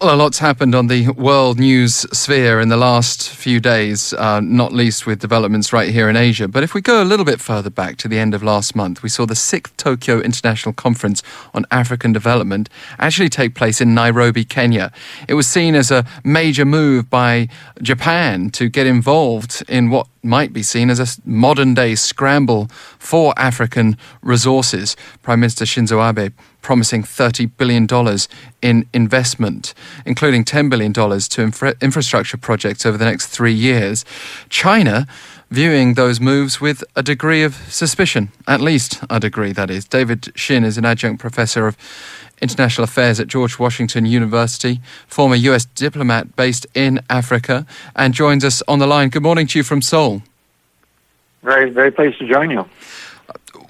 Well, a lot's happened on the world news sphere in the last few days, not least with developments right here in Asia. But if we go a little bit further back to the end of last month, we saw the 6th Tokyo International Conference on African Development actually take place in Nairobi, Kenya. It was seen as a major move by Japan to get involved in what might be seen as a modern-day scramble for African resources. Prime Minister Shinzo Abe promising $30 billion in investment, including $10 billion to infrastructure projects over the next 3 years. China viewing those moves with a degree of suspicion, at least a degree, that is. David Shinn is an adjunct professor of International Affairs at George Washington University, former US diplomat based in Africa, and joins us on the line. Good morning to you from Seoul. Very, very pleased to join you.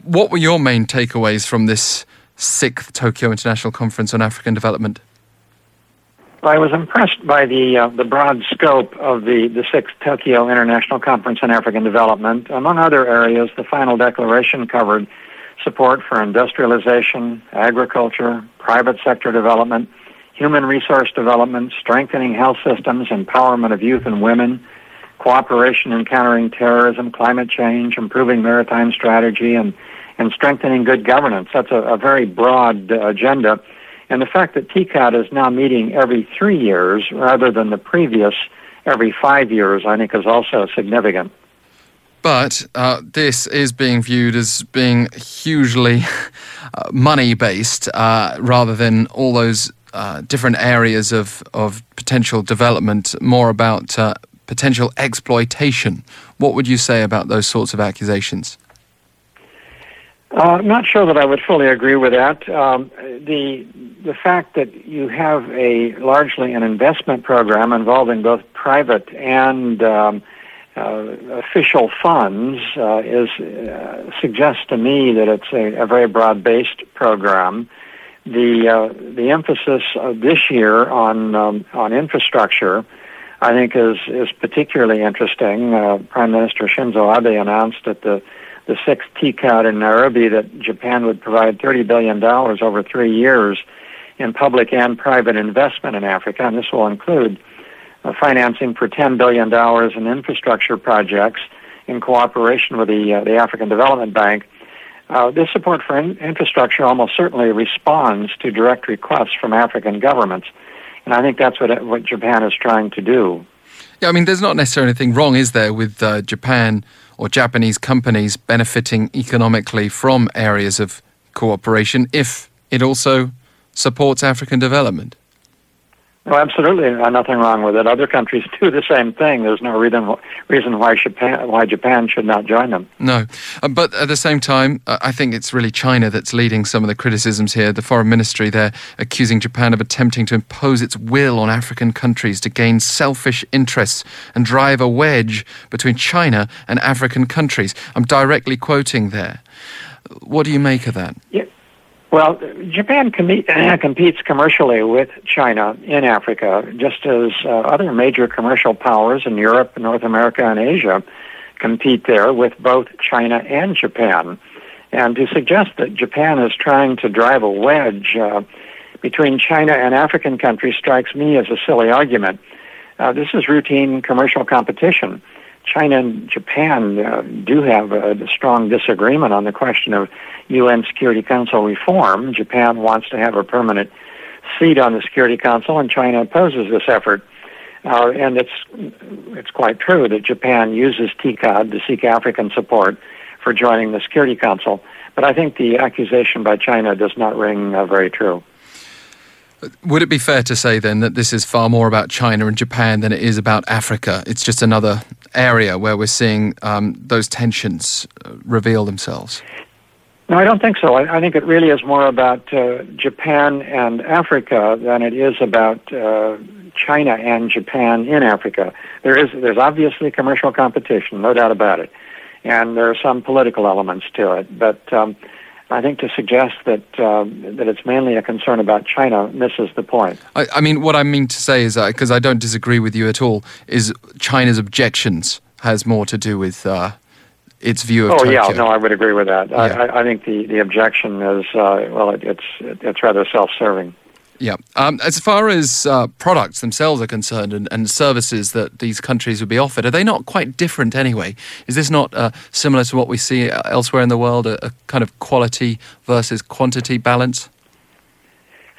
What were your main takeaways from this 6th Tokyo International Conference on African Development? I was impressed by the broad scope of the 6th Tokyo International Conference on African Development. Among other areas, the final declaration covered support for industrialization, agriculture, private sector development, human resource development, strengthening health systems, empowerment of youth and women, cooperation in countering terrorism, climate change, improving maritime strategy, and strengthening good governance. That's a very broad agenda. And the fact that TICAD is now meeting every 3 years rather than the previous every 5 years, I think, is also significant. But this is being viewed as being hugely money-based rather than all those different areas of potential development, more about potential exploitation. What would you say about those sorts of accusations? I'm not sure that I would fully agree with that. The fact that you have largely an investment program involving both private and official funds suggests to me that it's a very broad-based program. The emphasis of this year on infrastructure, I think, is particularly interesting. Prime Minister Shinzo Abe announced at the 6th TICAD in Nairobi that Japan would provide $30 billion over 3 years in public and private investment in Africa, and this will include financing for $10 billion in infrastructure projects in cooperation with the African Development Bank. This support for infrastructure almost certainly responds to direct requests from African governments, and I think that's what Japan is trying to do. Yeah, I mean, there's not necessarily anything wrong, is there, with Japan or Japanese companies benefiting economically from areas of cooperation if it also supports African development? Well, absolutely, nothing wrong with it. Other countries do the same thing. There's no reason why Japan should not join them. No, but at the same time, I think it's really China that's leading some of the criticisms here. The foreign ministry, they're accusing Japan of attempting to impose its will on African countries to gain selfish interests and drive a wedge between China and African countries. I'm directly quoting there. What do you make of that? Yeah. Well, Japan competes commercially with China in Africa, just as other major commercial powers in Europe, North America, and Asia compete there with both China and Japan. And to suggest that Japan is trying to drive a wedge between China and African countries strikes me as a silly argument. This is routine commercial competition. China and Japan do have a strong disagreement on the question of UN Security Council reform. Japan wants to have a permanent seat on the Security Council, and China opposes this effort. And it's quite true that Japan uses TICAD to seek African support for joining the Security Council. But I think the accusation by China does not ring very true. Would it be fair to say, then, that this is far more about China and Japan than it is about Africa? It's just another area where we're seeing those tensions reveal themselves? No, I don't think so. I think it really is more about Japan and Africa than it is about China and Japan in Africa. There's obviously commercial competition, no doubt about it, and there are some political elements to it. But I think to suggest that it's mainly a concern about China misses the point. I mean, what I mean to say is, because I don't disagree with you at all, is China's objections has more to do with its view of Tokyo. Oh, yeah, no, I would agree with that. Yeah. I think the objection is, it's rather self-serving. Yeah. As far as products themselves are concerned and services that these countries would be offered, are they not quite different anyway? Is this not similar to what we see elsewhere in the world, a kind of quality versus quantity balance?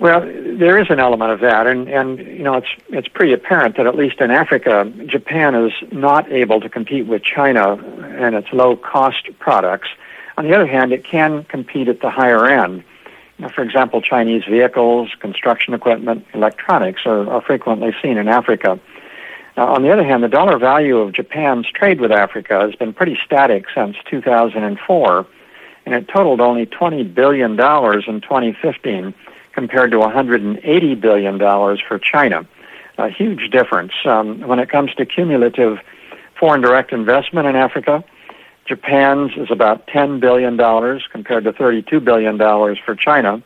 Well, there is an element of that, and you know, it's pretty apparent that at least in Africa, Japan is not able to compete with China and its low-cost products. On the other hand, it can compete at the higher end. Now, for example, Chinese vehicles, construction equipment, electronics are frequently seen in Africa. On the other hand, the dollar value of Japan's trade with Africa has been pretty static since 2004, and it totaled only $20 billion in 2015 compared to $180 billion for China. A huge difference. When it comes to cumulative foreign direct investment in Africa, Japan's is about $10 billion compared to $32 billion for China.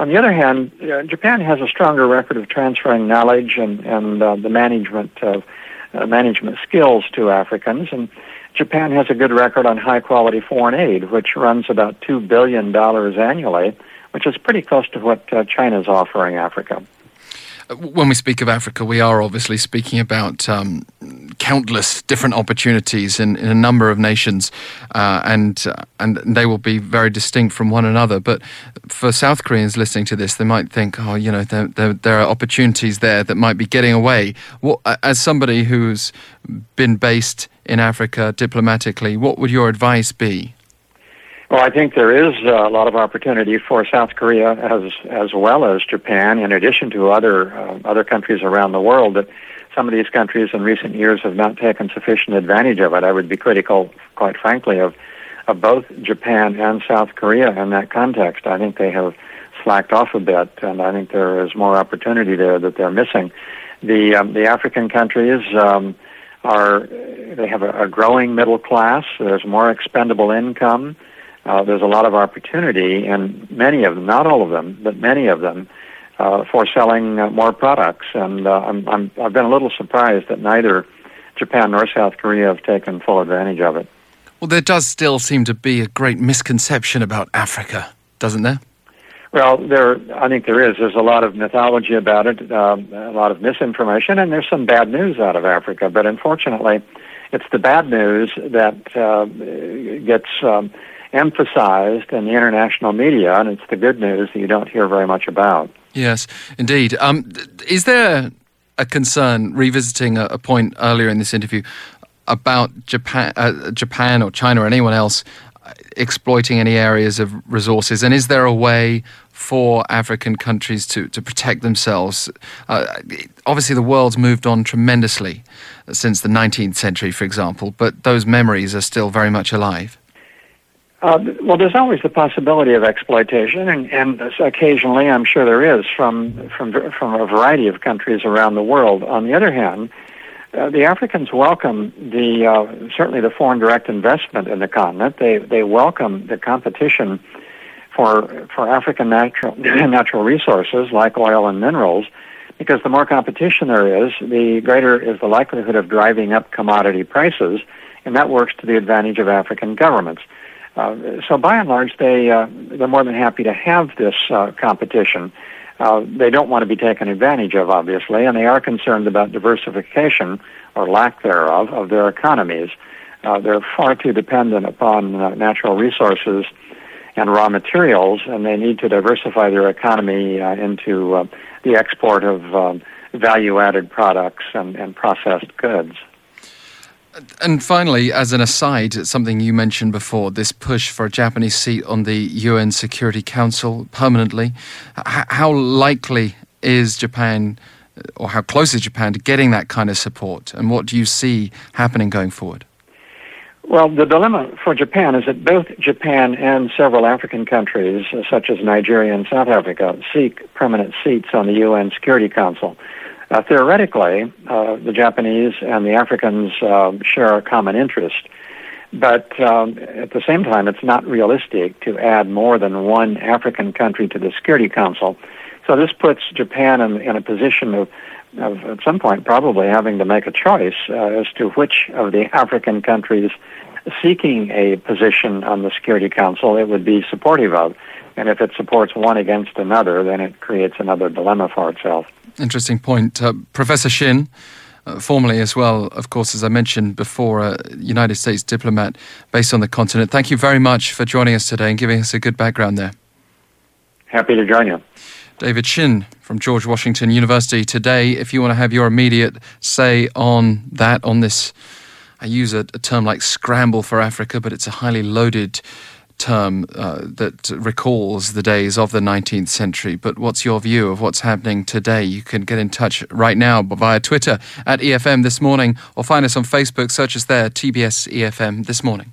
On the other hand, Japan has a stronger record of transferring knowledge and the management skills to Africans, and Japan has a good record on high-quality foreign aid, which runs about $2 billion annually, which is pretty close to what China's offering Africa. When we speak of Africa, we are obviously speaking about countless different opportunities in a number of nations, and they will be very distinct from one another. But for South Koreans listening to this, they might think, oh, you know, there are opportunities there that might be getting away. What, as somebody who's been based in Africa diplomatically, what would your advice be? Well, I think there is a lot of opportunity for South Korea as well as Japan, in addition to other countries around the world, that some of these countries in recent years have not taken sufficient advantage of it. I would be critical, quite frankly, of both Japan and South Korea in that context. I think they have slacked off a bit, and I think there is more opportunity there that they're missing. The African countries have a growing middle class. There's more expendable income. There's a lot of opportunity, and many of them, not all of them, but many of them, for selling more products. And I've been a little surprised that neither Japan nor South Korea have taken full advantage of it. Well, there does still seem to be a great misconception about Africa, doesn't there? Well, I think there is. There's a lot of mythology about it, a lot of misinformation, and there's some bad news out of Africa. But unfortunately, it's the bad news that gets emphasized in the international media, and it's the good news that you don't hear very much about. Yes, indeed. Is there a concern, revisiting a point earlier in this interview, about Japan or China or anyone else exploiting any areas of resources? And is there a way for African countries to protect themselves? Obviously, the world's moved on tremendously since the 19th century, for example, but those memories are still very much alive. Well, there's always the possibility of exploitation, and occasionally, I'm sure there is, from a variety of countries around the world. On the other hand, the Africans welcome certainly the foreign direct investment in the continent. They welcome the competition for African natural resources like oil and minerals, because the more competition there is, the greater is the likelihood of driving up commodity prices, and that works to the advantage of African governments. So by and large, they're more than happy to have this competition. They don't want to be taken advantage of, obviously, and they are concerned about diversification, or lack thereof, of their economies. They're far too dependent upon natural resources and raw materials, and they need to diversify their economy into the export of value-added products and processed goods. And finally, as an aside, something you mentioned before, this push for a Japanese seat on the UN Security Council permanently. How likely is Japan, or how close is Japan to getting that kind of support? And what do you see happening going forward? Well, the dilemma for Japan is that both Japan and several African countries, such as Nigeria and South Africa, seek permanent seats on the UN Security Council. Theoretically, the Japanese and the Africans share a common interest. But at the same time, it's not realistic to add more than one African country to the Security Council. So this puts Japan in a position of, at some point, probably having to make a choice as to which of the African countries seeking a position on the Security Council it would be supportive of. And if it supports one against another, then it creates another dilemma for itself. Interesting point. Professor Shinn, formerly as well, of course, as I mentioned before, a United States diplomat based on the continent. Thank you very much for joining us today and giving us a good background there. Happy to join you. David Shinn from George Washington University today. If you want to have your immediate say on that, on this, I use a term like scramble for Africa, but it's a highly loaded term that recalls the days of the 19th century. But what's your view of what's happening today? You can get in touch right now via Twitter @EFM This Morning, or find us on Facebook. Search us there, TBS EFM This Morning.